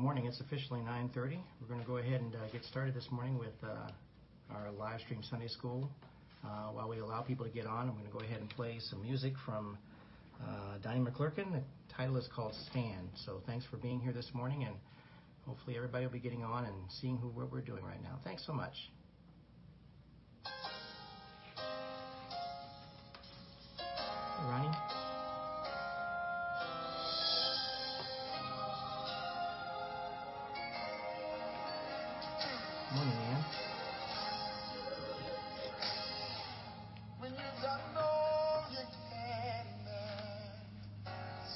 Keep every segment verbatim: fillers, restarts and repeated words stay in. morning. It's officially nine thirty. We're going to go ahead and uh, get started this morning with uh, our live stream Sunday school. Uh, while we allow people to get on, I'm going to go ahead and play some music from uh, Donnie McClurkin. The title is called Stand. So thanks for being here this morning, and hopefully everybody will be getting on and seeing who what we're doing right now. Thanks so much. Ronnie? Morning, man. When you don't know you can,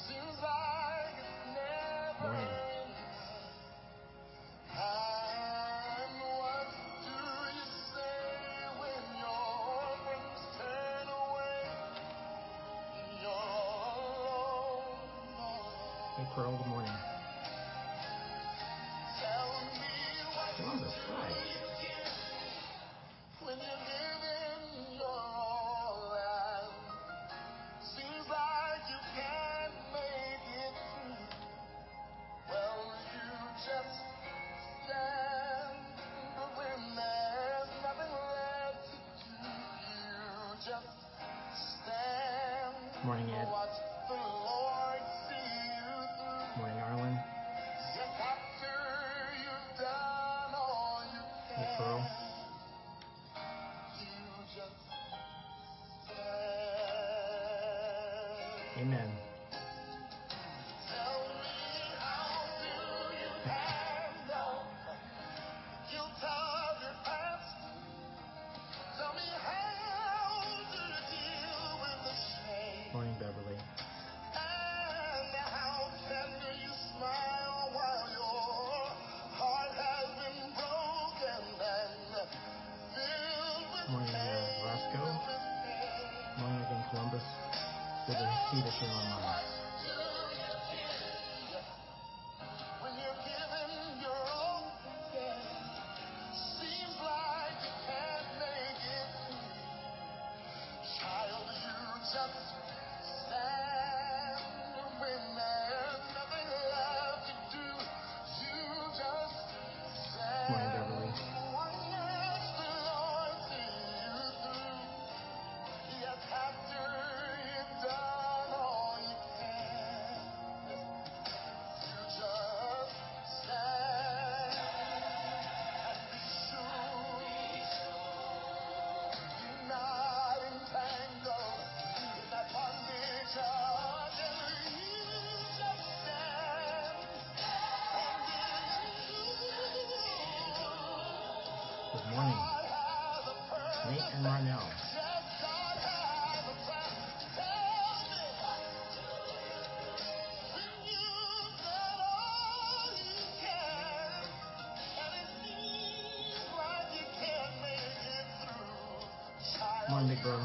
seems like it's never morning. And what do you say when your friends turn away and you're all alone? Hey, Pearl, good morning. Morning, Ed. Morning, Arlen. Hey, Pearl. Amen. Columbus, with a seat at your own mind. Morning, big bro.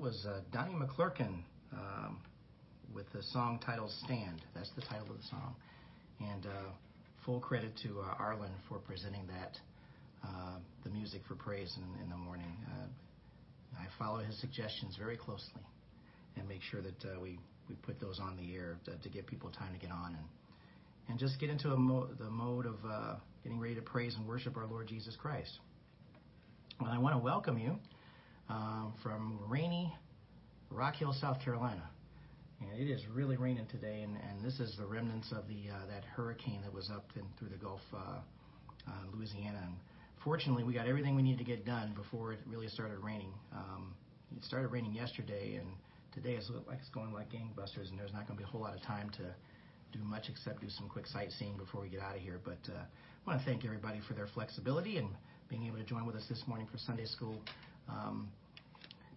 was uh, Donnie McClurkin um, with the song titled Stand. That's the title of the song. And uh, full credit to uh, Arlen for presenting that, uh, the music for praise in, in the morning. Uh, I follow his suggestions very closely and make sure that uh, we, we put those on the air to, to give people time to get on and, and just get into a mo- the mode of uh, getting ready to praise and worship our Lord Jesus Christ. And I want to welcome you um, from rainy Rock Hill, South Carolina. And it is really raining today, and, and this is the remnants of the uh, that hurricane that was up in, through the Gulf, uh, uh, Louisiana. And fortunately, we got everything we needed to get done before it really started raining. Um, it started raining yesterday, and today it's like it's going like gangbusters, and there's not going to be a whole lot of time to do much except do some quick sightseeing before we get out of here. But uh, I want to thank everybody for their flexibility and being able to join with us this morning for Sunday school. Um,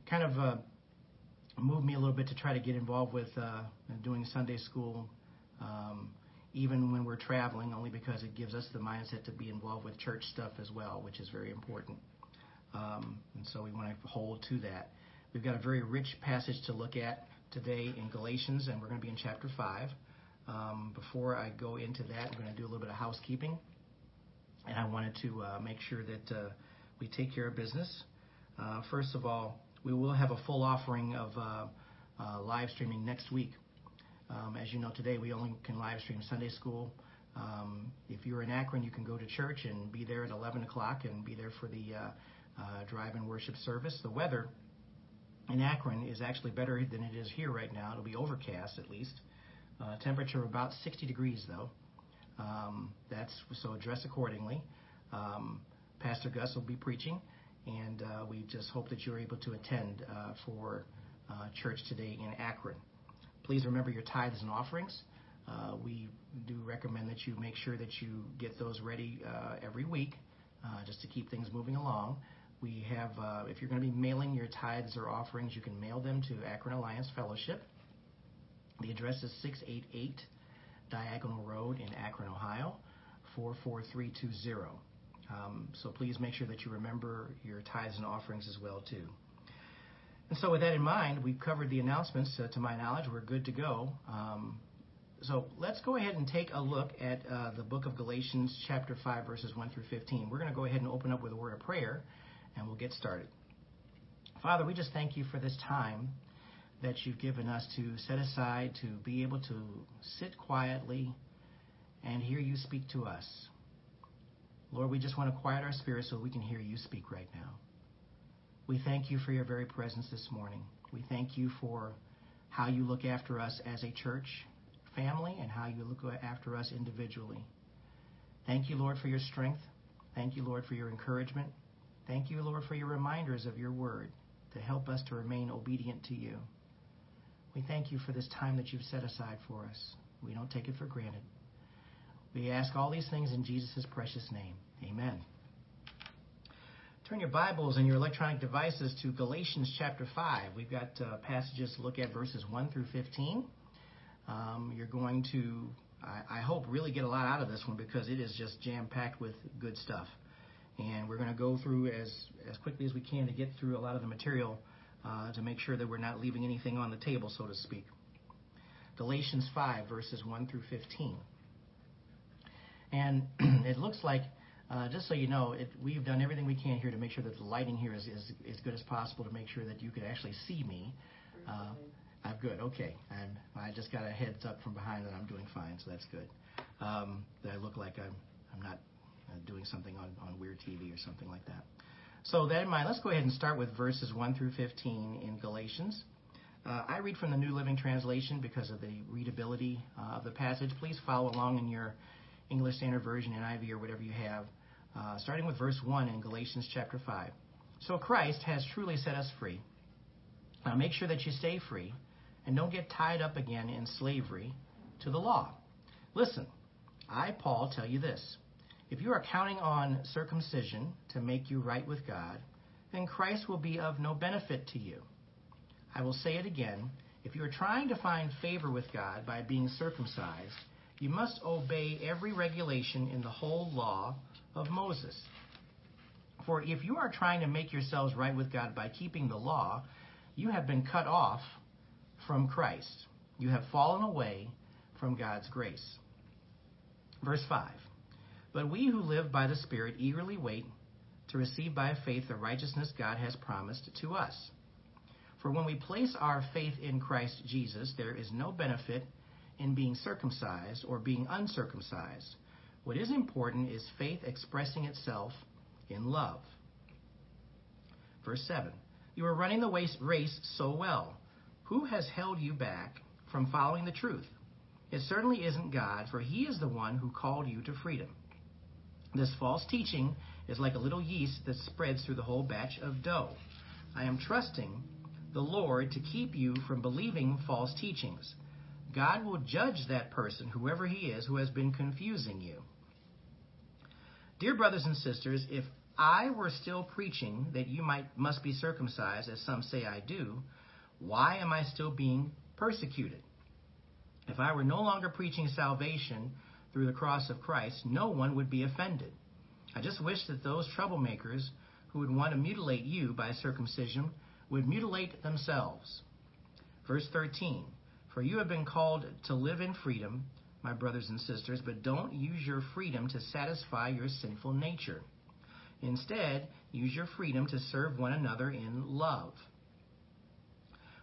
kind of... Uh, moved me a little bit to try to get involved with uh, doing Sunday school, um, even when we're traveling, only because it gives us the mindset to be involved with church stuff as well, which is very important. Um, and so we want to hold to that. We've got a very rich passage to look at today in Galatians, and we're going to be in chapter five. Um, before I go into that, I'm going to do a little bit of housekeeping, and I wanted to uh, make sure that uh, we take care of business. Uh, first of all, we will have a full offering of uh, uh, live streaming next week. Um, as you know, today we only can live stream Sunday school. Um, if you're in Akron, you can go to church and be there at eleven o'clock and be there for the uh, uh, drive-in worship service. The weather in Akron is actually better than it is here right now. It'll be overcast at least. Uh, temperature of about sixty degrees, though. Um, that's so dress accordingly. Um, Pastor Gus will be preaching. And uh, we just hope that you're able to attend uh, for uh, church today in Akron. Please remember your tithes and offerings. Uh, we do recommend that you make sure that you get those ready uh, every week uh, just to keep things moving along. We have, uh, if you're going to be mailing your tithes or offerings, you can mail them to Akron Alliance Fellowship. The address is six eighty-eight Diagonal Road in Akron, Ohio, four four three two zero. Um, so please make sure that you remember your tithes and offerings as well, too. And so with that in mind, we've covered the announcements. Uh, to my knowledge, we're good to go. Um, so let's go ahead and take a look at uh, the book of Galatians, chapter five, verses one through fifteen. We're going to go ahead and open up with a word of prayer, and we'll get started. Father, we just thank you for this time that you've given us to set aside, to be able to sit quietly and hear you speak to us. Lord, we just want to quiet our spirits so we can hear you speak right now. We thank you for your very presence this morning. We thank you for how you look after us as a church family and how you look after us individually. Thank you, Lord, for your strength. Thank you, Lord, for your encouragement. Thank you, Lord, for your reminders of your word to help us to remain obedient to you. We thank you for this time that you've set aside for us. We don't take it for granted. We ask all these things in Jesus' precious name. Amen. Turn your Bibles and your electronic devices to Galatians chapter five. We've got uh, passages to look at verses one through fifteen. Um, you're going to, I, I hope, really get a lot out of this one because it is just jam-packed with good stuff. And we're going to go through as, as quickly as we can to get through a lot of the material uh, to make sure that we're not leaving anything on the table, so to speak. Galatians five, verses one through fifteen. And it looks like, uh, just so you know, it, we've done everything we can here to make sure that the lighting here is as is, is good as possible to make sure that you could actually see me. Uh, I'm good, okay. And I just got a heads up from behind that I'm doing fine, so that's good. Um, that I look like I'm I'm not uh, doing something on, on Weird T V or something like that. So that in mind, let's go ahead and start with verses one through fifteen in Galatians. Uh, I read from the New Living Translation because of the readability uh, of the passage. Please follow along in your English Standard Version, N I V, or whatever you have, uh, starting with verse one in Galatians chapter five. So Christ has truly set us free. Now make sure that you stay free and don't get tied up again in slavery to the law. Listen, I, Paul, tell you this. If you are counting on circumcision to make you right with God, then Christ will be of no benefit to you. I will say it again. If you are trying to find favor with God by being circumcised, you must obey every regulation in the whole law of Moses. For if you are trying to make yourselves right with God by keeping the law, you have been cut off from Christ. You have fallen away from God's grace. Verse five, but we who live by the Spirit eagerly wait to receive by faith the righteousness God has promised to us. For when we place our faith in Christ Jesus, there is no benefit in being circumcised or being uncircumcised. What is important is faith expressing itself in love. Verse seven, you are running the race so well. Who has held you back from following the truth? It certainly isn't God, for he is the one who called you to freedom. This false teaching is like a little yeast that spreads through the whole batch of dough. I am trusting the Lord to keep you from believing false teachings. God will judge that person, whoever he is, who has been confusing you. Dear brothers and sisters, if I were still preaching that you might must be circumcised, as some say I do, why am I still being persecuted? If I were no longer preaching salvation through the cross of Christ, no one would be offended. I just wish that those troublemakers who would want to mutilate you by circumcision would mutilate themselves. Verse thirteen, for you have been called to live in freedom, my brothers and sisters, but don't use your freedom to satisfy your sinful nature. Instead, use your freedom to serve one another in love.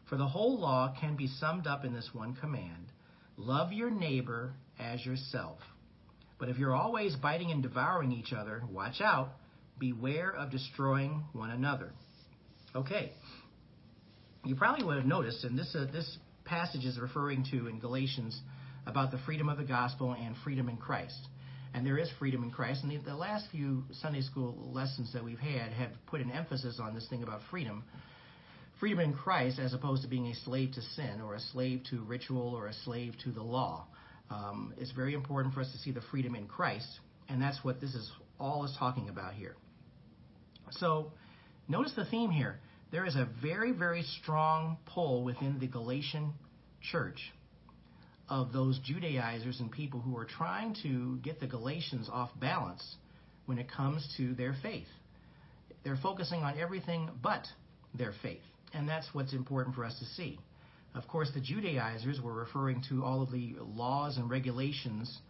For the whole law can be summed up in this one command, love your neighbor as yourself. But if you're always biting and devouring each other, watch out. Beware of destroying one another. Okay. You probably would have noticed, and this, uh, this passage is referring to in Galatians about the freedom of the gospel and freedom in Christ. And there is freedom in Christ. And the, the last few Sunday school lessons that we've had have put an emphasis on this thing about freedom. Freedom in Christ as opposed to being a slave to sin or a slave to ritual or a slave to the law. Um, it's very important for us to see the freedom in Christ, and that's what this is all is talking about here. So notice the theme here. There is a very, very strong pull within the Galatian church of those Judaizers and people who are trying to get the Galatians off balance when it comes to their faith. They're focusing on everything but their faith, and that's what's important for us to see. Of course, the Judaizers were referring to all of the laws and regulations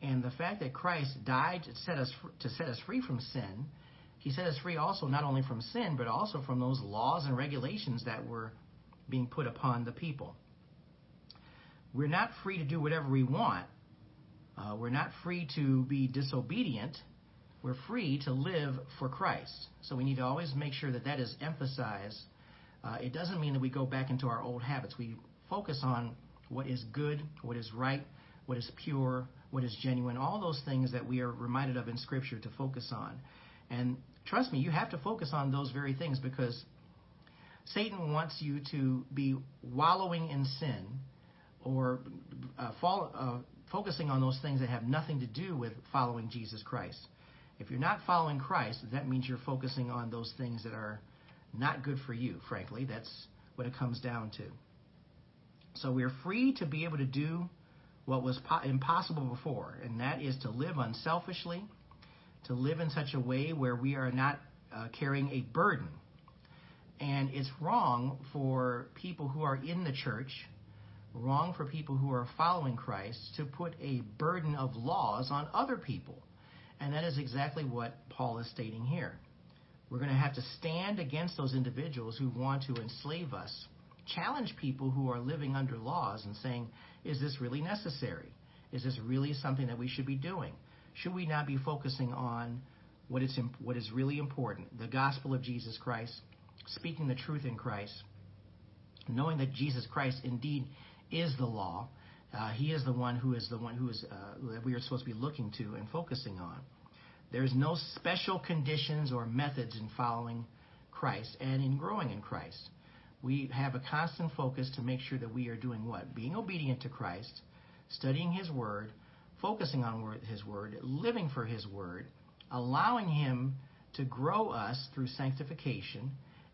and the fact that Christ died to set us, to set us free from sin. He set us free also not only from sin, but also from those laws and regulations that were being put upon the people. We're not free to do whatever we want. Uh, we're not free to be disobedient. We're free to live for Christ. So we need to always make sure that that is emphasized. Uh, it doesn't mean that we go back into our old habits. We focus on what is good, what is right, what is pure, what is genuine, all those things that we are reminded of in Scripture to focus on. And trust me, you have to focus on those very things because Satan wants you to be wallowing in sin or uh, follow, uh, focusing on those things that have nothing to do with following Jesus Christ. If you're not following Christ, that means you're focusing on those things that are not good for you, frankly. That's what it comes down to. So we're free to be able to do what was po- impossible before, and that is to live unselfishly, to live in such a way where we are not uh, carrying a burden. And it's wrong for people who are in the church, wrong for people who are following Christ, to put a burden of laws on other people. And that is exactly what Paul is stating here. We're going to have to stand against those individuals who want to enslave us, challenge people who are living under laws and saying, is this really necessary? Is this really something that we should be doing? Should we not be focusing on what is, imp- what is really important, the gospel of Jesus Christ, speaking the truth in Christ, knowing that Jesus Christ indeed is the law. Uh, he is the one who is the one who is uh, that we are supposed to be looking to and focusing on. There's no special conditions or methods in following Christ and in growing in Christ. We have a constant focus to make sure that we are doing what? Being obedient to Christ, studying His Word, focusing on His Word, living for His Word, allowing Him to grow us through sanctification.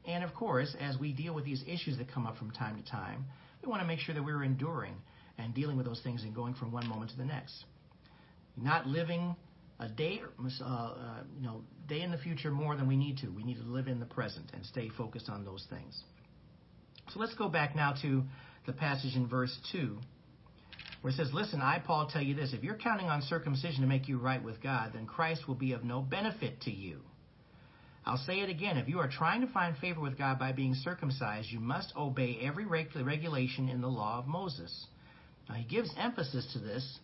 And, of course, as we deal with these issues that come up from time to time, we want to make sure that we're enduring and dealing with those things and going from one moment to the next. Not living a day, uh, uh, you know, day in the future more than we need to. We need to live in the present and stay focused on those things. So let's go back now to the passage in verse two, where it says, listen, I, Paul, tell you this. If you're counting on circumcision to make you right with God, then Christ will be of no benefit to you. I'll say it again. If you are trying to find favor with God by being circumcised, you must obey every reg- regulation in the law of Moses. Now, he gives emphasis to this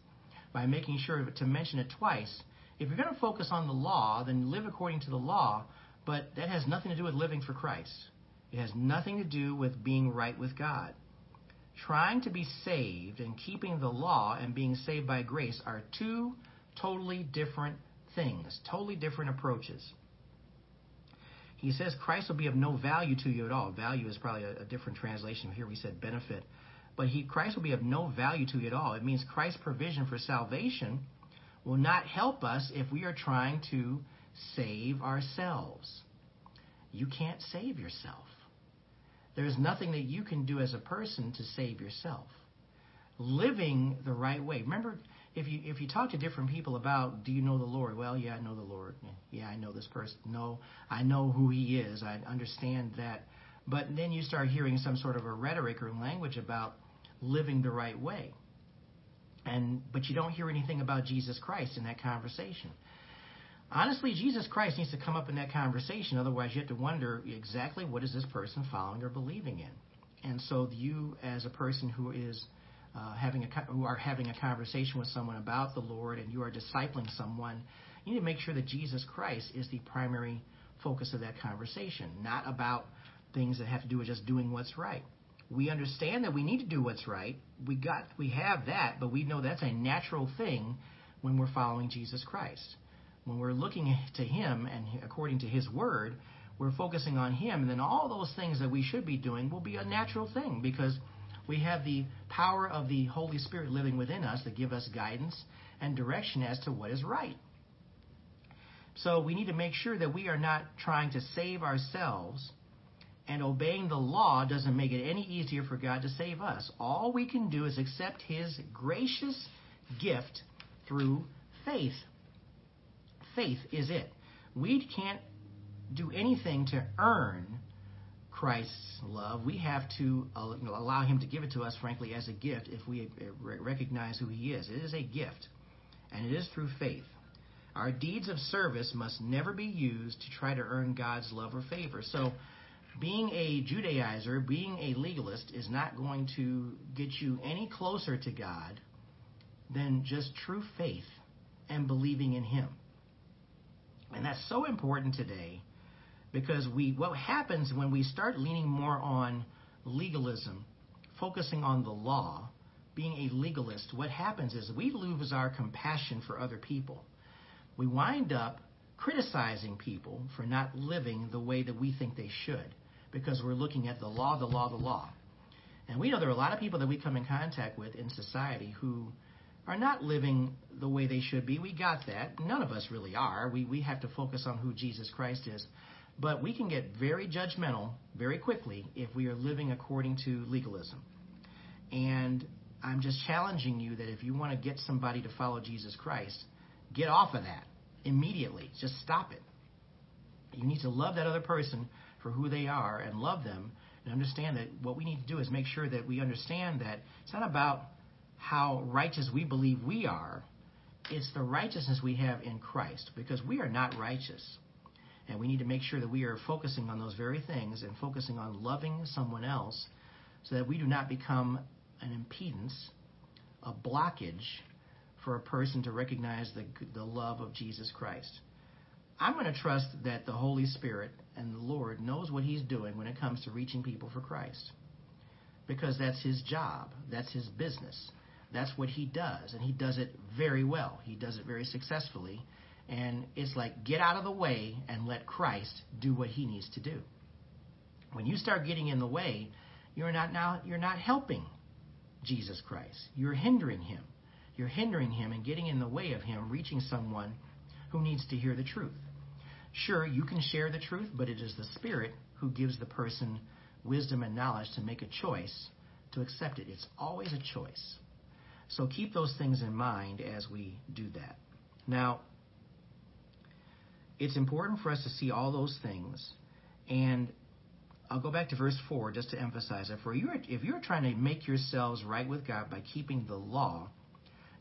by making sure to mention it twice. If you're going to focus on the law, then live according to the law, but that has nothing to do with living for Christ. It has nothing to do with being right with God. Trying to be saved and keeping the law and being saved by grace are two totally different things, totally different approaches. He says Christ will be of no value to you at all. Value is probably a, a different translation. Here we said benefit. But he, Christ will be of no value to you at all. It means Christ's provision for salvation will not help us if we are trying to save ourselves. You can't save yourself. There's nothing that you can do as a person to save yourself. Living the right way. Remember, if you if you talk to different people about, do you know the Lord? Well, yeah, I know the Lord. Yeah, I know this person. No, I know who he is. I understand that. But then you start hearing some sort of a rhetoric or language about living the right way. And but you don't hear anything about Jesus Christ in that conversation. Honestly, Jesus Christ needs to come up in that conversation. Otherwise, you have to wonder exactly what is this person following or believing in. And so you, as a person who is uh, having a who are having a conversation with someone about the Lord, and you are discipling someone, you need to make sure that Jesus Christ is the primary focus of that conversation, not about things that have to do with just doing what's right. We understand that we need to do what's right. We got, we have that, but we know that's a natural thing when we're following Jesus Christ. When we're looking to him and according to his word, we're focusing on him, and then all those things that we should be doing will be a natural thing because we have the power of the Holy Spirit living within us to give us guidance and direction as to what is right. So we need to make sure that we are not trying to save ourselves, and obeying the law doesn't make it any easier for God to save us. All we can do is accept his gracious gift through faith. Faith is it. We can't do anything to earn Christ's love. We have to allow him to give it to us, frankly, as a gift if we recognize who he is. It is a gift, and it is through faith. Our deeds of service must never be used to try to earn God's love or favor. So being a Judaizer, being a legalist, is not going to get you any closer to God than just true faith and believing in him. And that's so important today because we what happens when we start leaning more on legalism, focusing on the law, being a legalist, what happens is we lose our compassion for other people. We wind up criticizing people for not living the way that we think they should because we're looking at the law, the law, the law. And we know there are a lot of people that we come in contact with in society who are not living the way they should be. We got that. None of us really are. We we have to focus on who Jesus Christ is. But we can get very judgmental very quickly if we are living according to legalism. And I'm just challenging you that if you want to get somebody to follow Jesus Christ, get off of that immediately. Just stop it. You need to love that other person for who they are and love them and understand that what we need to do is make sure that we understand that it's not about how righteous we believe we are, it's the righteousness we have in Christ, because we are not righteous. And we need to make sure that we are focusing on those very things and focusing on loving someone else so that we do not become an impedance, a blockage for a person to recognize the, the love of Jesus Christ. I'm going to trust that the Holy Spirit and the Lord knows what he's doing when it comes to reaching people for Christ, because that's his job, that's his business. That's what he does, and he does it very well. He does it very successfully, and it's like get out of the way and let Christ do what he needs to do. When you start getting in the way, you're not now you're not helping Jesus Christ. You're hindering him. You're hindering him and getting in the way of him reaching someone who needs to hear the truth. Sure, you can share the truth, but it is the Spirit who gives the person wisdom and knowledge to make a choice to accept it. It's always a choice. So keep those things in mind as we do that. Now, it's important for us to see all those things and I'll go back to verse four just to emphasize it. For you are, if you're trying to make yourselves right with God by keeping the law,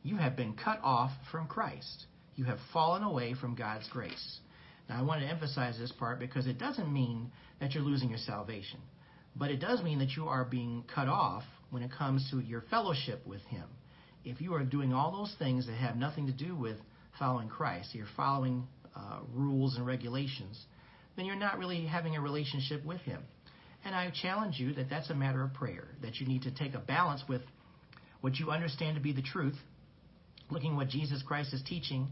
you have been cut off from Christ. You have fallen away from God's grace. Now, I want to emphasize this part because it doesn't mean that you're losing your salvation, but it does mean that you are being cut off when it comes to your fellowship with Him. If you are doing all those things that have nothing to do with following Christ, you're following uh, rules and regulations, then you're not really having a relationship with Him. And I challenge you that that's a matter of prayer, that you need to take a balance with what you understand to be the truth, looking what Jesus Christ is teaching,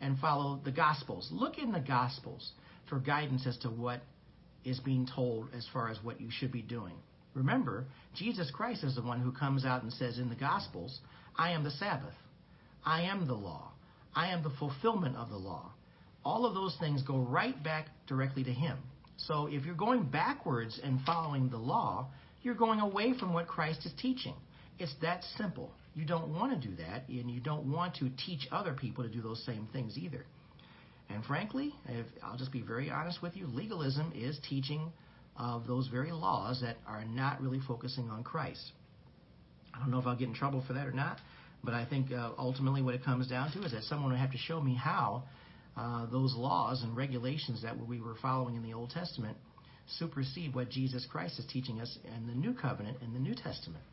and follow the Gospels. Look in the Gospels for guidance as to what is being told as far as what you should be doing. Remember, Jesus Christ is the one who comes out and says in the Gospels, I am the Sabbath. I am the law. I am the fulfillment of the law. All of those things go right back directly to Him. So if you're going backwards and following the law, you're going away from what Christ is teaching. It's that simple. You don't want to do that, and you don't want to teach other people to do those same things either. And frankly, if, I'll just be very honest with you, legalism is teaching of those very laws that are not really focusing on Christ. I don't know if I'll get in trouble for that or not, but I think uh, ultimately what it comes down to is that someone will have to show me how uh, those laws and regulations that we were following in the Old Testament supersede what Jesus Christ is teaching us in the New Covenant in the New Testament.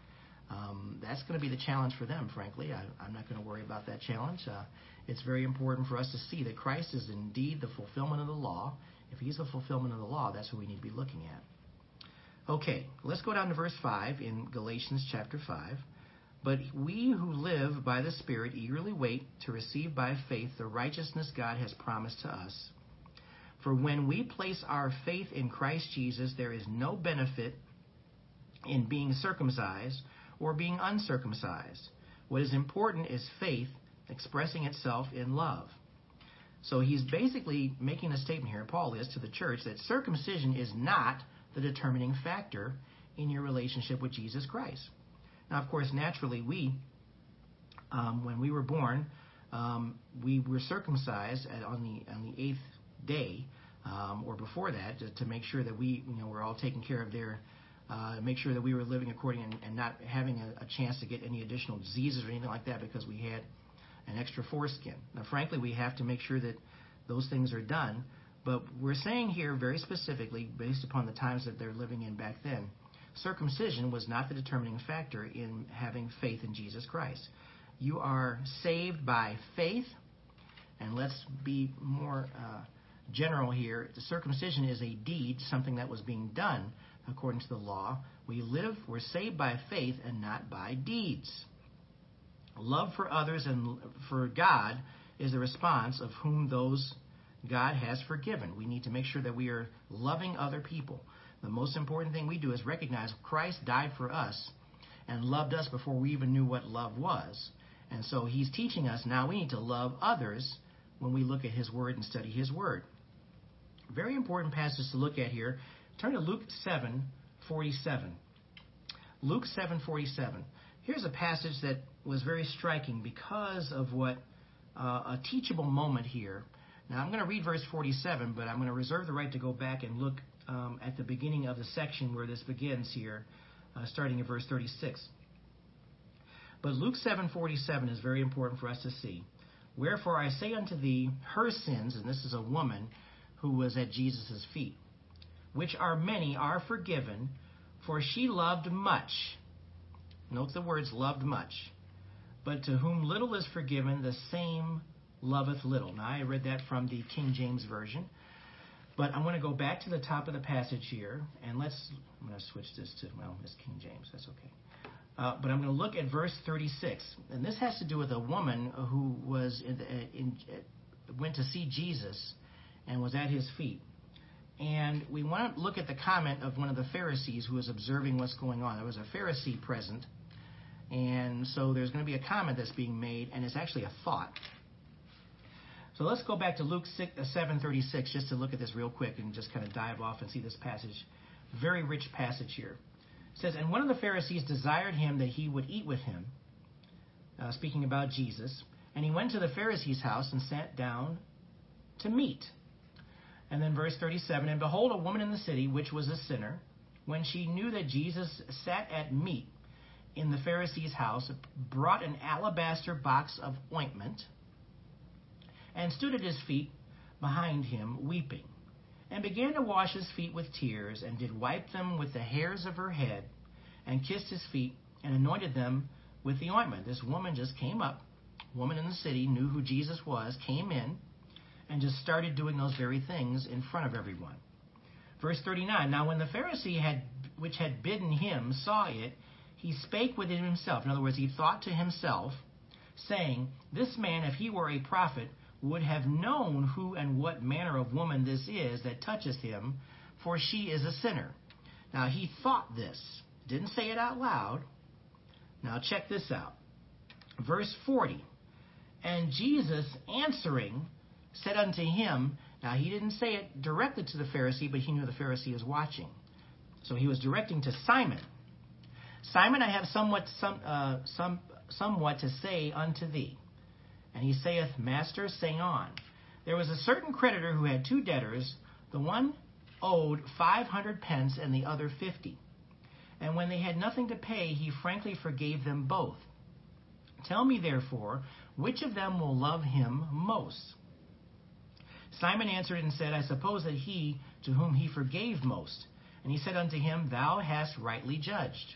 Um, that's going to be the challenge for them, frankly. I, I'm not going to worry about that challenge. Uh, it's very important for us to see that Christ is indeed the fulfillment of the law. If He's the fulfillment of the law, that's what we need to be looking at. Okay, let's go down to verse five in Galatians chapter five. But we who live by the Spirit eagerly wait to receive by faith the righteousness God has promised to us. For when we place our faith in Christ Jesus, there is no benefit in being circumcised or being uncircumcised. What is important is faith expressing itself in love. So he's basically making a statement here, Paul is, to the church that circumcision is not the determining factor in your relationship with Jesus Christ. Now, of course, naturally, we, um, when we were born, um, we were circumcised at, on the on the eighth day um, or before that to, to make sure that we, you know, were all taken care of there, uh, make sure that we were living according and, and not having a, a chance to get any additional diseases or anything like that because we had an extra foreskin. Now, frankly, we have to make sure that those things are done. But we're saying here very specifically, based upon the times that they're living in back then, circumcision was not the determining factor in having faith in Jesus Christ. You are saved by faith, and let's be more uh, general here. The circumcision is a deed, something that was being done according to the law. We live, we're saved by faith and not by deeds. Love for others and for God is the response of whom those God has forgiven. We need to make sure that we are loving other people. The most important thing we do is recognize Christ died for us and loved us before we even knew what love was. And so he's teaching us now we need to love others when we look at his word and study his word. Very important passage to look at here. Turn to Luke seven forty-seven. Luke seven forty-seven. Here's a passage that was very striking because of what uh, a teachable moment here. Now, I'm going to read verse forty-seven, but I'm going to reserve the right to go back and look um, at the beginning of the section where this begins here, uh, starting at verse thirty-six. But Luke seven forty-seven is very important for us to see. Wherefore I say unto thee, her sins, and this is a woman who was at Jesus' feet, which are many, are forgiven, for she loved much. Note the words, loved much. But to whom little is forgiven, the same loveth little. Now, I read that from the King James Version. But I want to go back to the top of the passage here, and let's, I'm going to switch this to, well, it's King James, that's okay. Uh, but I'm going to look at verse thirty-six. And this has to do with a woman who was in, in, went to see Jesus and was at his feet. And we want to look at the comment of one of the Pharisees who was observing what's going on. There was a Pharisee present. And so there's going to be a comment that's being made, and it's actually a thought. So let's go back to Luke seven thirty-six just to look at this real quick and just kind of dive off and see this passage. Very rich passage here. It says, and one of the Pharisees desired him that he would eat with him, uh, speaking about Jesus. And he went to the Pharisee's house and sat down to meat. And then verse thirty-seven, and behold, a woman in the city, which was a sinner, when she knew that Jesus sat at meat in the Pharisee's house, brought an alabaster box of ointment and stood at his feet behind him, weeping, and began to wash his feet with tears, and did wipe them with the hairs of her head, and kissed his feet, and anointed them with the ointment. This woman just came up, woman in the city, knew who Jesus was, came in, and just started doing those very things in front of everyone. Verse thirty-nine, now when the Pharisee had, which had bidden him saw it, he spake within himself. In other words, he thought to himself, saying, this man, if he were a prophet, would have known who and what manner of woman this is that touches him, for she is a sinner. Now, he thought this. Didn't say it out loud. Now, check this out. Verse forty, and Jesus answering said unto him, now, he didn't say it directly to the Pharisee, but he knew the Pharisee is watching. So he was directing to Simon. Simon, I have somewhat, some, uh, some, somewhat to say unto thee. And he saith, Master, say on. There was a certain creditor who had two debtors. The one owed five hundred pence and the other fifty. And when they had nothing to pay, he frankly forgave them both. Tell me, therefore, which of them will love him most? Simon answered and said, I suppose that he to whom he forgave most. And he said unto him, Thou hast rightly judged.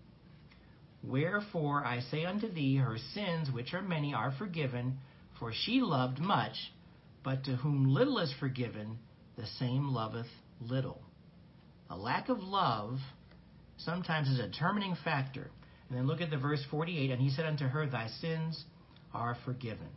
Wherefore I say unto thee, her sins, which are many, are forgiven, for she loved much, but to whom little is forgiven, the same loveth little. A lack of love sometimes is a determining factor. And then look at the verse forty-eight, and he said unto her, Thy sins are forgiven.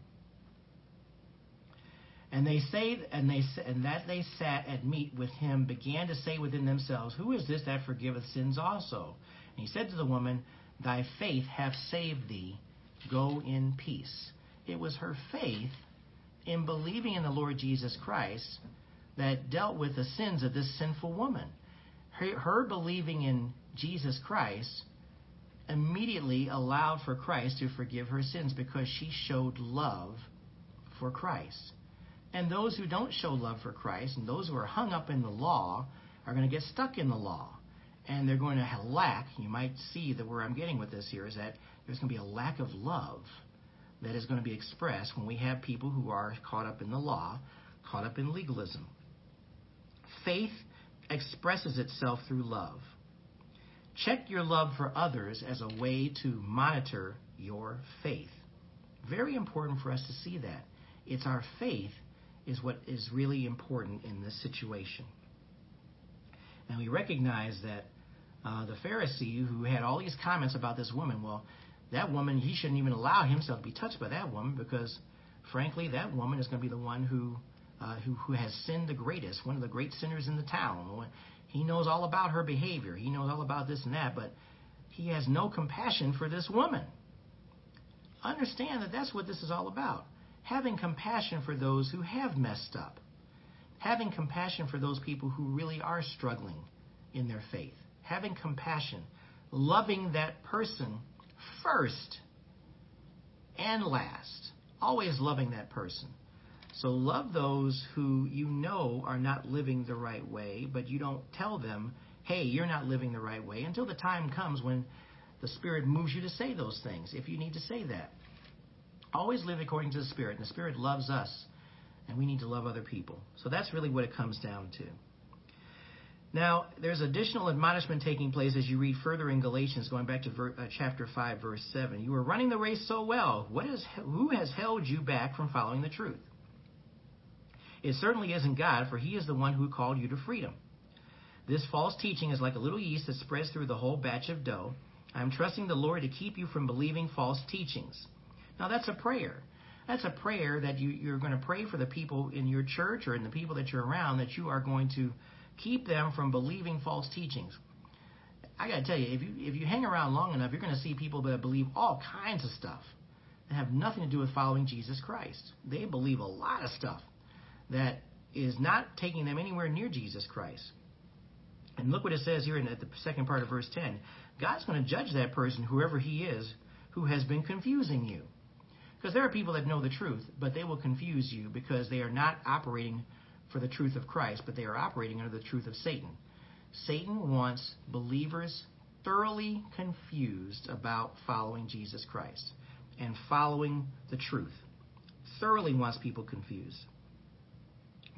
And they say, and they and that they sat at meat with him, began to say within themselves, Who is this that forgiveth sins also? And he said to the woman, Thy faith hath saved thee. Go in peace. It was her faith in believing in the Lord Jesus Christ that dealt with the sins of this sinful woman. Her, her believing in Jesus Christ immediately allowed for Christ to forgive her sins because she showed love for Christ. And those who don't show love for Christ and those who are hung up in the law are going to get stuck in the law. And they're going to lack, you might see that where I'm getting with this here is that there's going to be a lack of love that is going to be expressed when we have people who are caught up in the law, caught up in legalism. Faith expresses itself through love. Check your love for others as a way to monitor your faith. Very important for us to see that. It's our faith is what is really important in this situation. And we recognize that Uh, the Pharisee who had all these comments about this woman, well, that woman, he shouldn't even allow himself to be touched by that woman because, frankly, that woman is going to be the one who, uh, who who has sinned the greatest, one of the great sinners in the town. He knows all about her behavior. He knows all about this and that, but he has no compassion for this woman. Understand that that's what this is all about, having compassion for those who have messed up, having compassion for those people who really are struggling in their faith. Having compassion, loving that person first and last, always loving that person. So love those who you know are not living the right way, but you don't tell them, hey, you're not living the right way, until the time comes when the Spirit moves you to say those things, if you need to say that. Always live according to the Spirit, and the Spirit loves us, and we need to love other people. So that's really what it comes down to. Now, there's additional admonishment taking place as you read further in Galatians, going back to ver- uh, chapter five, verse seven. You were running the race so well. What is, who has held you back from following the truth? It certainly isn't God, for he is the one who called you to freedom. This false teaching is like a little yeast that spreads through the whole batch of dough. I'm trusting the Lord to keep you from believing false teachings. Now, that's a prayer. That's a prayer that you, you're going to pray for the people in your church or in the people that you're around, that you are going to keep them from believing false teachings. I got to tell you, if you if you hang around long enough, you're going to see people that believe all kinds of stuff that have nothing to do with following Jesus Christ. They believe a lot of stuff that is not taking them anywhere near Jesus Christ. And look what it says here in the second part of verse ten. God's going to judge that person, whoever he is, who has been confusing you. Because there are people that know the truth, but they will confuse you because they are not operating for the truth of Christ, but they are operating under the truth of Satan. Satan wants believers thoroughly confused about following Jesus Christ and following the truth. Thoroughly wants people confused.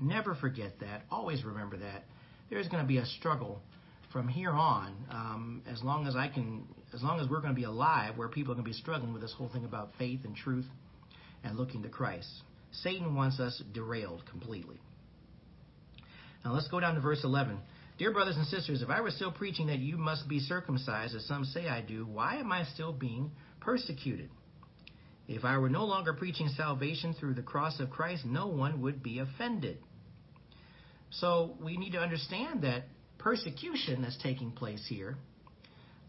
Never forget that. Always remember that. There's going to be a struggle from here on, um, as long as I can, as long as we're going to be alive, where people are going to be struggling with this whole thing about faith and truth and looking to Christ. Satan wants us derailed completely. Now let's go down to verse eleven. Dear brothers and sisters, if I were still preaching that you must be circumcised, as some say I do, why am I still being persecuted? If I were no longer preaching salvation through the cross of Christ, no one would be offended. So we need to understand that persecution that's taking place here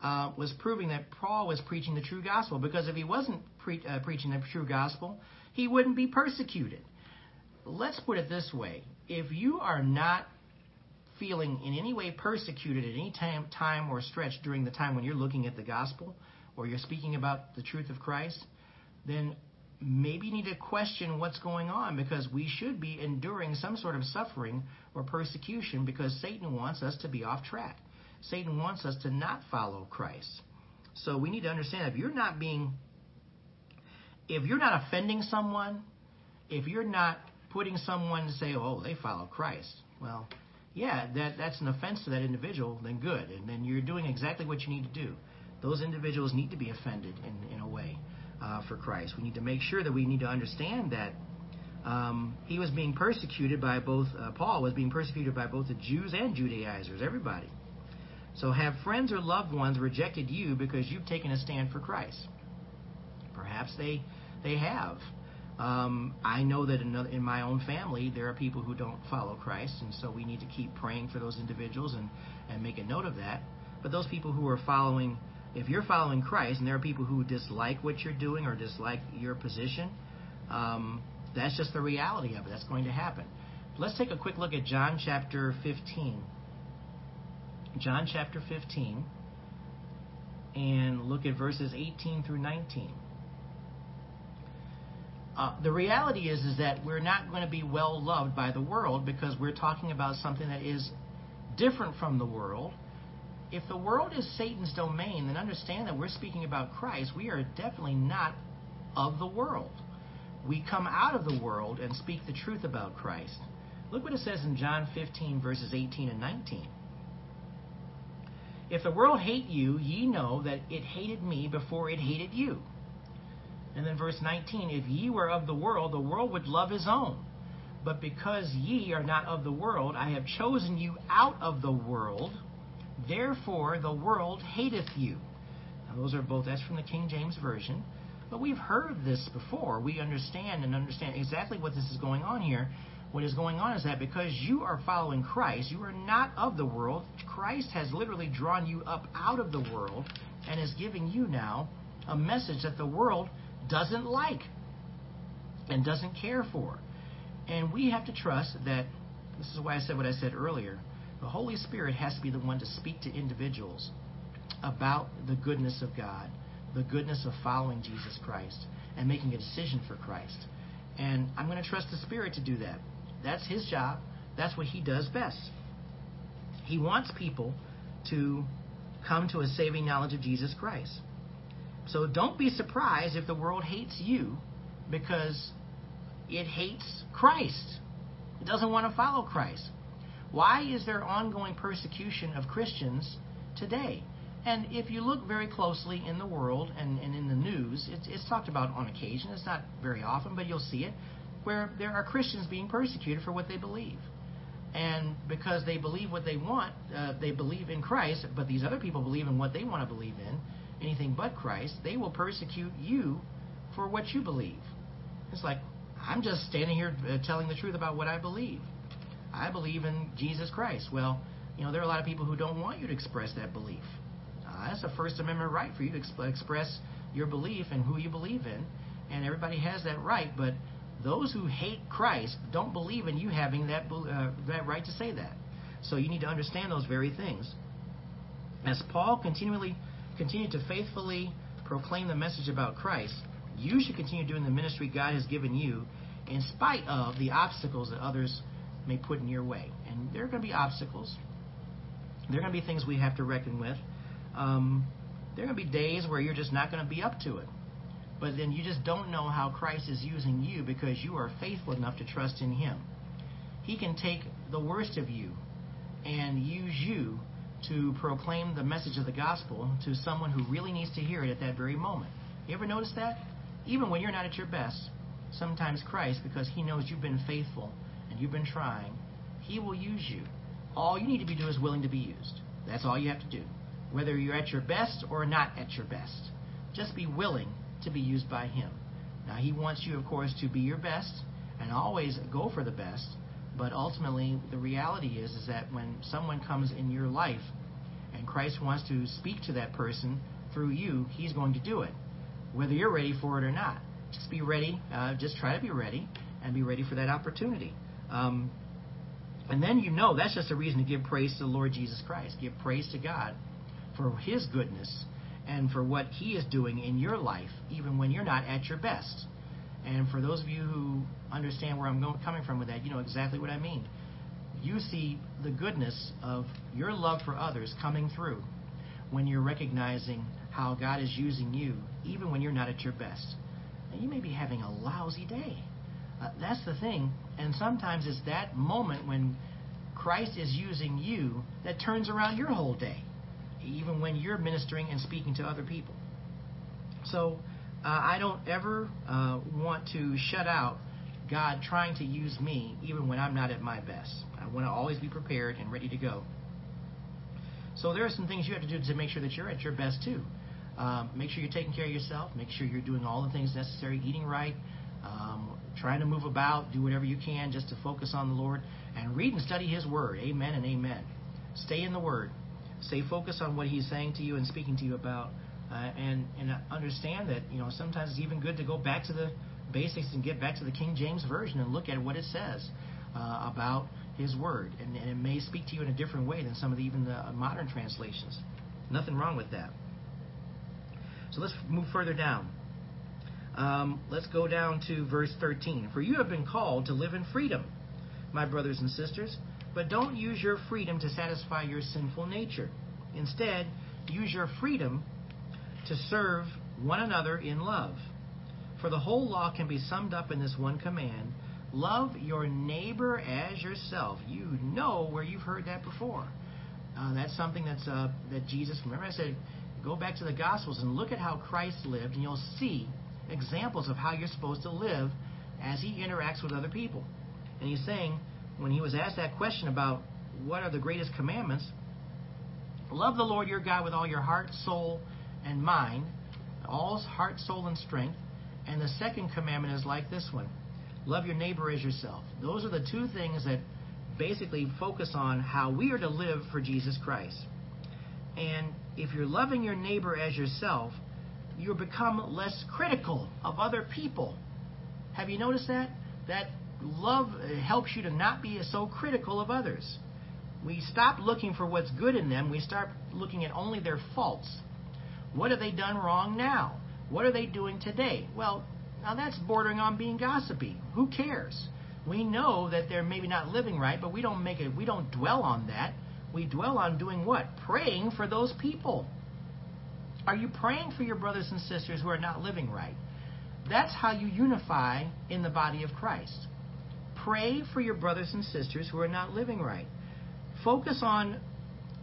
uh, was proving that Paul was preaching the true gospel, because if he wasn't pre- uh, preaching the true gospel, he wouldn't be persecuted. Let's put it this way. If you are not feeling in any way persecuted at any time, time or stretch during the time when you're looking at the gospel or you're speaking about the truth of Christ, then maybe you need to question what's going on, because we should be enduring some sort of suffering or persecution, because Satan wants us to be off track. Satan wants us to not follow Christ. So we need to understand, if you're not being, if you're not offending someone, if you're not putting someone to say, oh, they follow Christ, well, yeah, that, that's an offense to that individual, then good. And then you're doing exactly what you need to do. Those individuals need to be offended in, in a way. Uh, for Christ. We need to make sure that we need to understand that um, he was being persecuted by both, uh, Paul was being persecuted by both the Jews and Judaizers, everybody. So have friends or loved ones rejected you because you've taken a stand for Christ? Perhaps they they have. Um, I know that in, in my own family there are people who don't follow Christ, and so we need to keep praying for those individuals and, and make a note of that. But those people who are following If you're following Christ, and there are people who dislike what you're doing or dislike your position, um, that's just the reality of it. That's going to happen. Let's take a quick look at John chapter fifteen. John chapter fifteen, and look at verses eighteen through nineteen. Uh, the reality is, is that we're not going to be well loved by the world, because we're talking about something that is different from the world. If the world is Satan's domain, then understand that we're speaking about Christ. We are definitely not of the world. We come out of the world and speak the truth about Christ. Look what it says in John fifteen, verses eighteen and nineteen. If the world hate you, ye know that it hated me before it hated you. And then verse nineteen, if ye were of the world, the world would love his own. But because ye are not of the world, I have chosen you out of the world. Therefore, the world hateth you. Now, those are both, that's from the King James Version. But we've heard this before. We understand and understand exactly what this is going on here. What is going on is that because you are following Christ, you are not of the world. Christ has literally drawn you up out of the world and is giving you now a message that the world doesn't like and doesn't care for. And we have to trust that, this is why I said what I said earlier, the Holy Spirit has to be the one to speak to individuals about the goodness of God, the goodness of following Jesus Christ, and making a decision for Christ. And I'm going to trust the Spirit to do that. That's His job. That's what He does best. He wants people to come to a saving knowledge of Jesus Christ. So don't be surprised if the world hates you, because it hates Christ. It doesn't want to follow Christ. Why is there ongoing persecution of Christians today? And if you look very closely in the world and, and in the news, it's, it's talked about on occasion. It's not very often, but you'll see it, where there are Christians being persecuted for what they believe. And because they believe what they want, uh, they believe in Christ, but these other people believe in what they want to believe in, anything but Christ, they will persecute you for what you believe. It's like, I'm just standing here uh, telling the truth about what I believe. I believe in Jesus Christ. Well, you know, there are a lot of people who don't want you to express that belief. Uh, that's a First Amendment right for you to exp- express your belief and who you believe in, and everybody has that right. But those who hate Christ don't believe in you having that uh, that right to say that. So you need to understand those very things. As Paul continually continued to faithfully proclaim the message about Christ, you should continue doing the ministry God has given you in spite of the obstacles that others may put in your way. And there are going to be obstacles. There are going to be things we have to reckon with. Um, there are going to be days where you're just not going to be up to it. But then you just don't know how Christ is using you because you are faithful enough to trust in Him. He can take the worst of you and use you to proclaim the message of the gospel to someone who really needs to hear it at that very moment. You ever notice that? Even when you're not at your best, sometimes Christ, because He knows you've been faithful and you've been trying, He will use you. All you need to be doing is willing to be used. That's all you have to do. Whether you're at your best or not at your best, just be willing to be used by Him. Now, He wants you, of course, to be your best and always go for the best. But ultimately, the reality is, is that when someone comes in your life and Christ wants to speak to that person through you, He's going to do it, whether you're ready for it or not. Just be ready. Uh, just try to be ready and be ready for that opportunity. Um, and then you know that's just a reason to give praise to the Lord Jesus Christ. Give praise to God for His goodness and for what He is doing in your life, even when you're not at your best. And for those of you who understand where I'm going, coming from with that, you know exactly what I mean. You see the goodness of your love for others coming through when you're recognizing how God is using you, even when you're not at your best. Now, you may be having a lousy day. Uh, that's the thing. And sometimes it's that moment when Christ is using you that turns around your whole day, even when you're ministering and speaking to other people. So uh, I don't ever uh, want to shut out God trying to use me even when I'm not at my best. I want to always be prepared and ready to go. So there are some things you have to do to make sure that you're at your best too. Um, make sure you're taking care of yourself. Make sure you're doing all the things necessary, eating right, um, trying to move about, do whatever you can just to focus on the Lord, and read and study His Word. Amen and amen. Stay in the Word. Stay focused on what He's saying to you and speaking to you about, uh, and, and understand that, you know, sometimes it's even good to go back to the basics and get back to the King James Version and look at what it says uh, about His Word. And, and it may speak to you in a different way than some of the, even the modern translations. Nothing wrong with that. So let's move further down. Um, let's go down to verse thirteen. For you have been called to live in freedom, my brothers and sisters, but don't use your freedom to satisfy your sinful nature. Instead, use your freedom to serve one another in love. For the whole law can be summed up in this one command: love your neighbor as yourself. You know where you've heard that before. Uh, that's something that's uh, that Jesus, remember I said, go back to the Gospels and look at how Christ lived, and you'll see examples of how you're supposed to live as He interacts with other people. And He's saying, when He was asked that question about what are the greatest commandments, love the Lord your God with all your heart, soul, and mind, all heart, soul, and strength. And the second commandment is like this one: love your neighbor as yourself. Those are the two things that basically focus on how we are to live for Jesus Christ. And if you're loving your neighbor as yourself, you become less critical of other people. Have you noticed that? That love helps you to not be so critical of others. We stop looking for what's good in them. We start looking at only their faults. What have they done wrong now? What are they doing today? Well, now that's bordering on being gossipy. Who cares? We know that they're maybe not living right, but we don't make it. We don't dwell on that. We dwell on doing what? Praying for those people. Are you praying for your brothers and sisters who are not living right? That's how you unify in the body of Christ. Pray for your brothers and sisters who are not living right. Focus on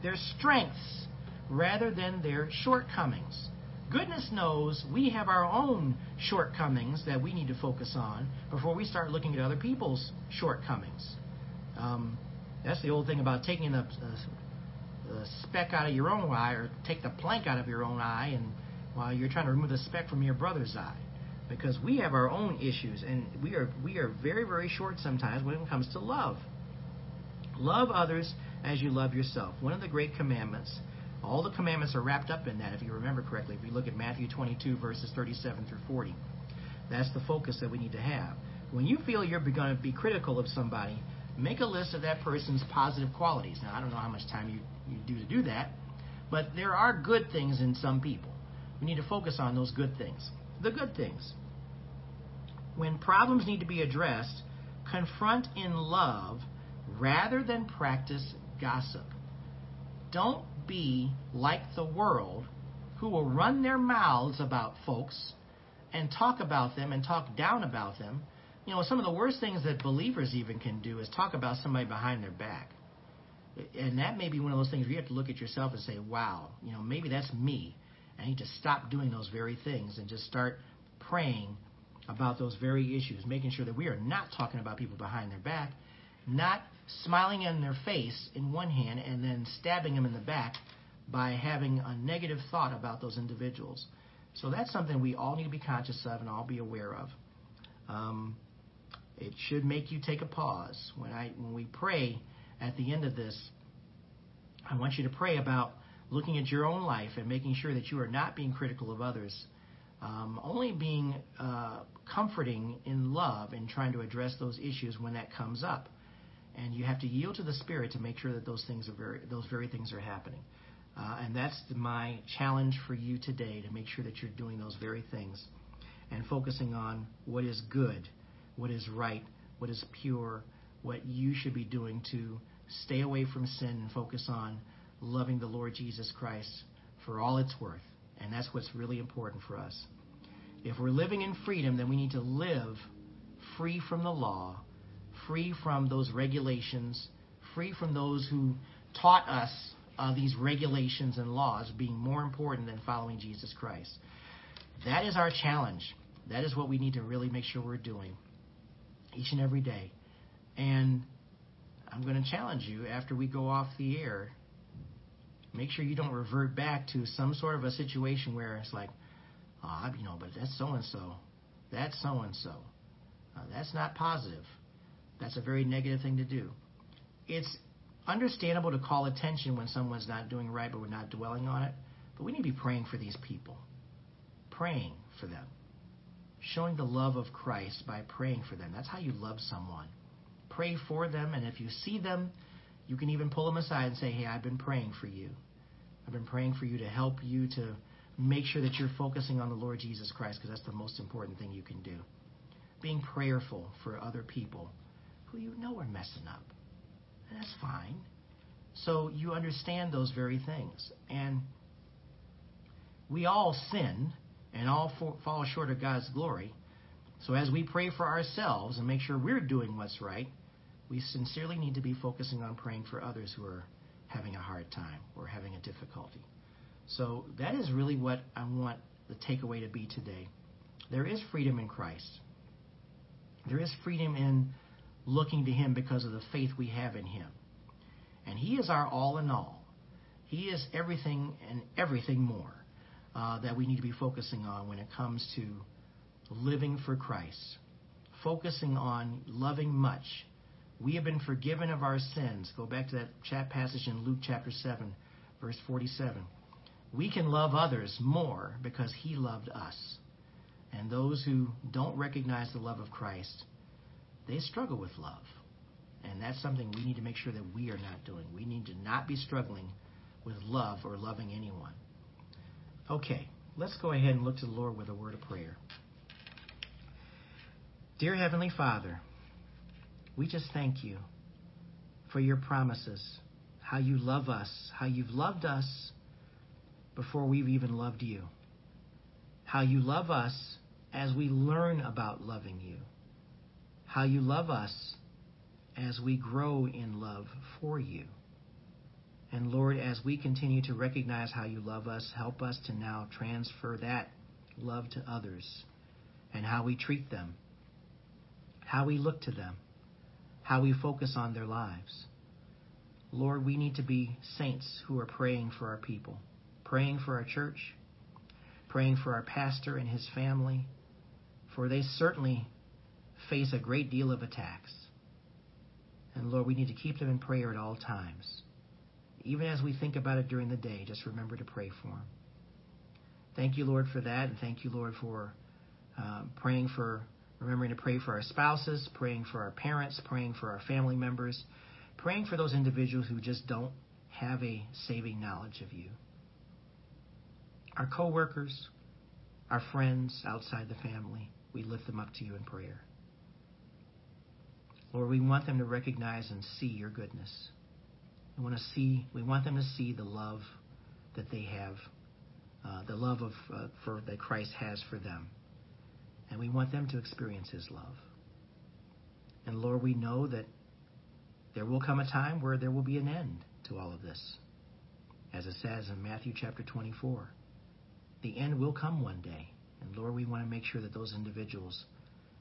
their strengths rather than their shortcomings. Goodness knows we have our own shortcomings that we need to focus on before we start looking at other people's shortcomings. Um, that's the old thing about taking the, uh, the speck out of your own eye, or take the plank out of your own eye, and while you're trying to remove the speck from your brother's eye, because we have our own issues, and we are we are very, very short sometimes when it comes to love. Love others as you love yourself. One of the great commandments All the commandments are wrapped up in that, if you remember correctly, if you look at Matthew twenty-two, verses thirty-seven through forty. That's the focus that we need to have. When you feel you're going to be critical of somebody, make a list of that person's positive qualities. Now, I don't know how much time you, you do to do that, but there are good things in some people. We need to focus on those good things. The good things. When problems need to be addressed, confront in love rather than practice gossip. Don't be like the world, who will run their mouths about folks and talk about them and talk down about them. You know, some of the worst things that believers even can do is talk about somebody behind their back. And that may be one of those things where you have to look at yourself and say, wow, you know, maybe that's me. I need to stop doing those very things and just start praying about those very issues, making sure that we are not talking about people behind their back, not smiling in their face in one hand and then stabbing them in the back by having a negative thought about those individuals. So that's something we all need to be conscious of and all be aware of. Um, it should make you take a pause. When I when we pray at the end of this, I want you to pray about looking at your own life and making sure that you are not being critical of others, um, only being uh, comforting in love and trying to address those issues when that comes up. And you have to yield to the Spirit to make sure that those things are very, those very things are happening. Uh, and that's my challenge for you today, to make sure that you're doing those very things and focusing on what is good, what is right, what is pure, what you should be doing to stay away from sin and focus on loving the Lord Jesus Christ for all it's worth. And that's what's really important for us. If we're living in freedom, then we need to live free from the law, free from those regulations, free from those who taught us uh, these regulations and laws being more important than following Jesus Christ. That is our challenge. That is what we need to really make sure we're doing each and every day. And I'm going to challenge you after we go off the air. Make sure you don't revert back to some sort of a situation where it's like, oh, you know, but that's so-and-so. That's so-and-so. Uh, that's not positive. That's a very negative thing to do. It's understandable to call attention when someone's not doing right, but we're not dwelling on it. But we need to be praying for these people. Praying for them. Showing the love of Christ by praying for them. That's how you love someone. Pray for them, and if you see them, you can even pull them aside and say, hey, I've been praying for you. I've been praying for you to help you to make sure that you're focusing on the Lord Jesus Christ, because that's the most important thing you can do. Being prayerful for other people who you know are messing up. And that's fine. So you understand those very things. And we all sin and all for, fall short of God's glory. So as we pray for ourselves and make sure we're doing what's right, we sincerely need to be focusing on praying for others who are having a hard time or having a difficulty. So that is really what I want the takeaway to be today. There is freedom in Christ. There is freedom in looking to Him because of the faith we have in Him. And He is our all in all. He is everything and everything more. Uh, that we need to be focusing on when it comes to living for Christ, focusing on loving much. We have been forgiven of our sins. Go back to that chat passage in Luke chapter seven, verse forty-seven. We can love others more because He loved us. And those who don't recognize the love of Christ, they struggle with love. And that's something we need to make sure that we are not doing. We need to not be struggling with love or loving anyone. Okay, let's go ahead and look to the Lord with a word of prayer. Dear Heavenly Father, we just thank You for Your promises, how You love us, how You've loved us before we've even loved You, how You love us as we learn about loving You, how You love us as we grow in love for You. And Lord, as we continue to recognize how You love us, help us to now transfer that love to others, and how we treat them, how we look to them, how we focus on their lives. Lord, we need to be saints who are praying for our people, praying for our church, praying for our pastor and his family, for they certainly face a great deal of attacks. And Lord, we need to keep them in prayer at all times. even as we think about it during the day, just remember to pray for them. Thank you, Lord, for that, and thank you, Lord, for uh, praying for, remembering to pray for our spouses, praying for our parents, praying for our family members, praying for those individuals who just don't have a saving knowledge of you. Our coworkers, our friends outside the family, we lift them up to you in prayer. Lord, we want them to recognize and see your goodness. We want to see. We want them to see the love that they have, uh, the love of uh, for that Christ has for them, and we want them to experience his love. And Lord, we know that there will come a time where there will be an end to all of this, as it says in Matthew chapter twenty-four. The end will come one day, and Lord, we want to make sure that those individuals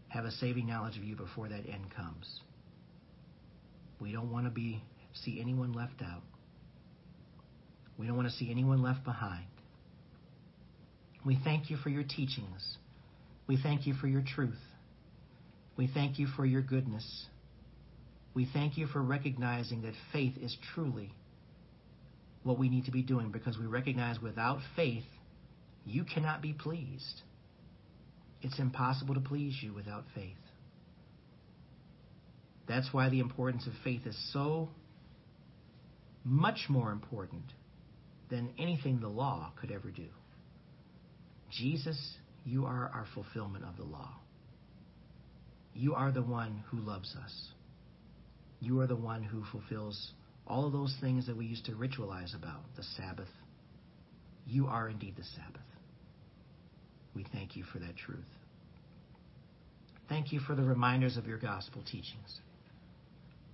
have a saving knowledge of you before that end comes. We don't want to be see anyone left out. We don't want to see anyone left behind. We thank you for your teachings. We thank you for your truth. We thank you for your goodness. We thank you for recognizing that faith is truly what we need to be doing, because we recognize without faith, you cannot be pleased. It's impossible to please you without faith. That's why the importance of faith is so much more important than anything the law could ever do. Jesus, you are our fulfillment of the law. You are the one who loves us. You are the one who fulfills all of those things that we used to ritualize about, the Sabbath. You are indeed the Sabbath. We thank you for that truth. Thank you for the reminders of your gospel teachings.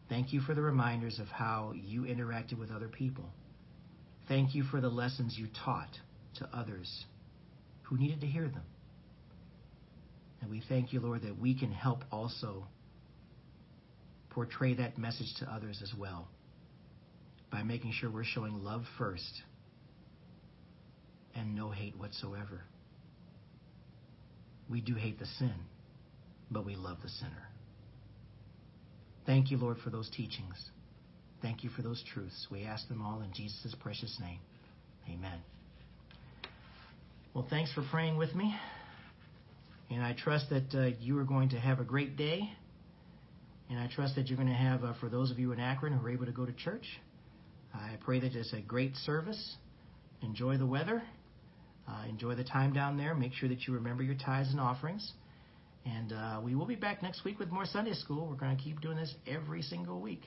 Thank you for the reminders of how you interacted with other people. Thank you for the lessons you taught to others who needed to hear them. And we thank you, Lord, that we can help also portray that message to others as well by making sure we're showing love first and no hate whatsoever. We do hate the sin, but we love the sinner. Thank you, Lord, for those teachings. Thank you for those truths. We ask them all in Jesus' precious name. Amen. Well, thanks for praying with me. And I trust that uh, you are going to have a great day. And I trust that you're going to have, uh, for those of you in Akron who are able to go to church, I pray that it's a great service. Enjoy the weather. Uh, enjoy the time down there. Make sure that you remember your tithes and offerings. And uh, we will be back next week with more Sunday school. We're going to keep doing this every single week.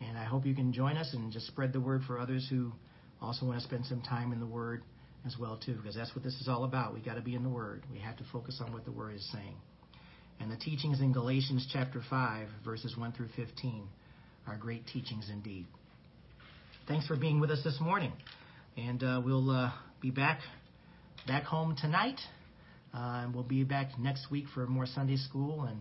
And I hope you can join us and just spread the word for others who also want to spend some time in the Word as well, too, because that's what this is all about. We've got to be in the Word. We have to focus on what the Word is saying. And the teachings in Galatians chapter five, verses one through fifteen, are great teachings indeed. Thanks for being with us this morning. And uh, we'll uh, be back back home tonight. Uh, and we'll be back next week for more Sunday school, and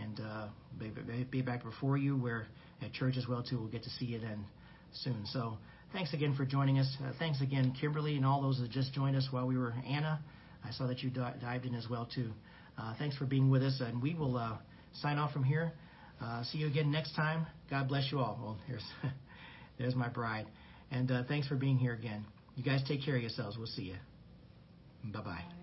and uh, be, be back before you. We're at church as well, too. We'll get to see you then soon. So thanks again for joining us. Uh, thanks again, Kimberly, and all those that just joined us while we were. Anna, I saw that you d- dived in as well, too. Uh, thanks for being with us, and we will uh, sign off from here. Uh, see you again next time. God bless you all. Well, there's, there's my bride. And uh, thanks for being here again. You guys take care of yourselves. We'll see you. Bye-bye.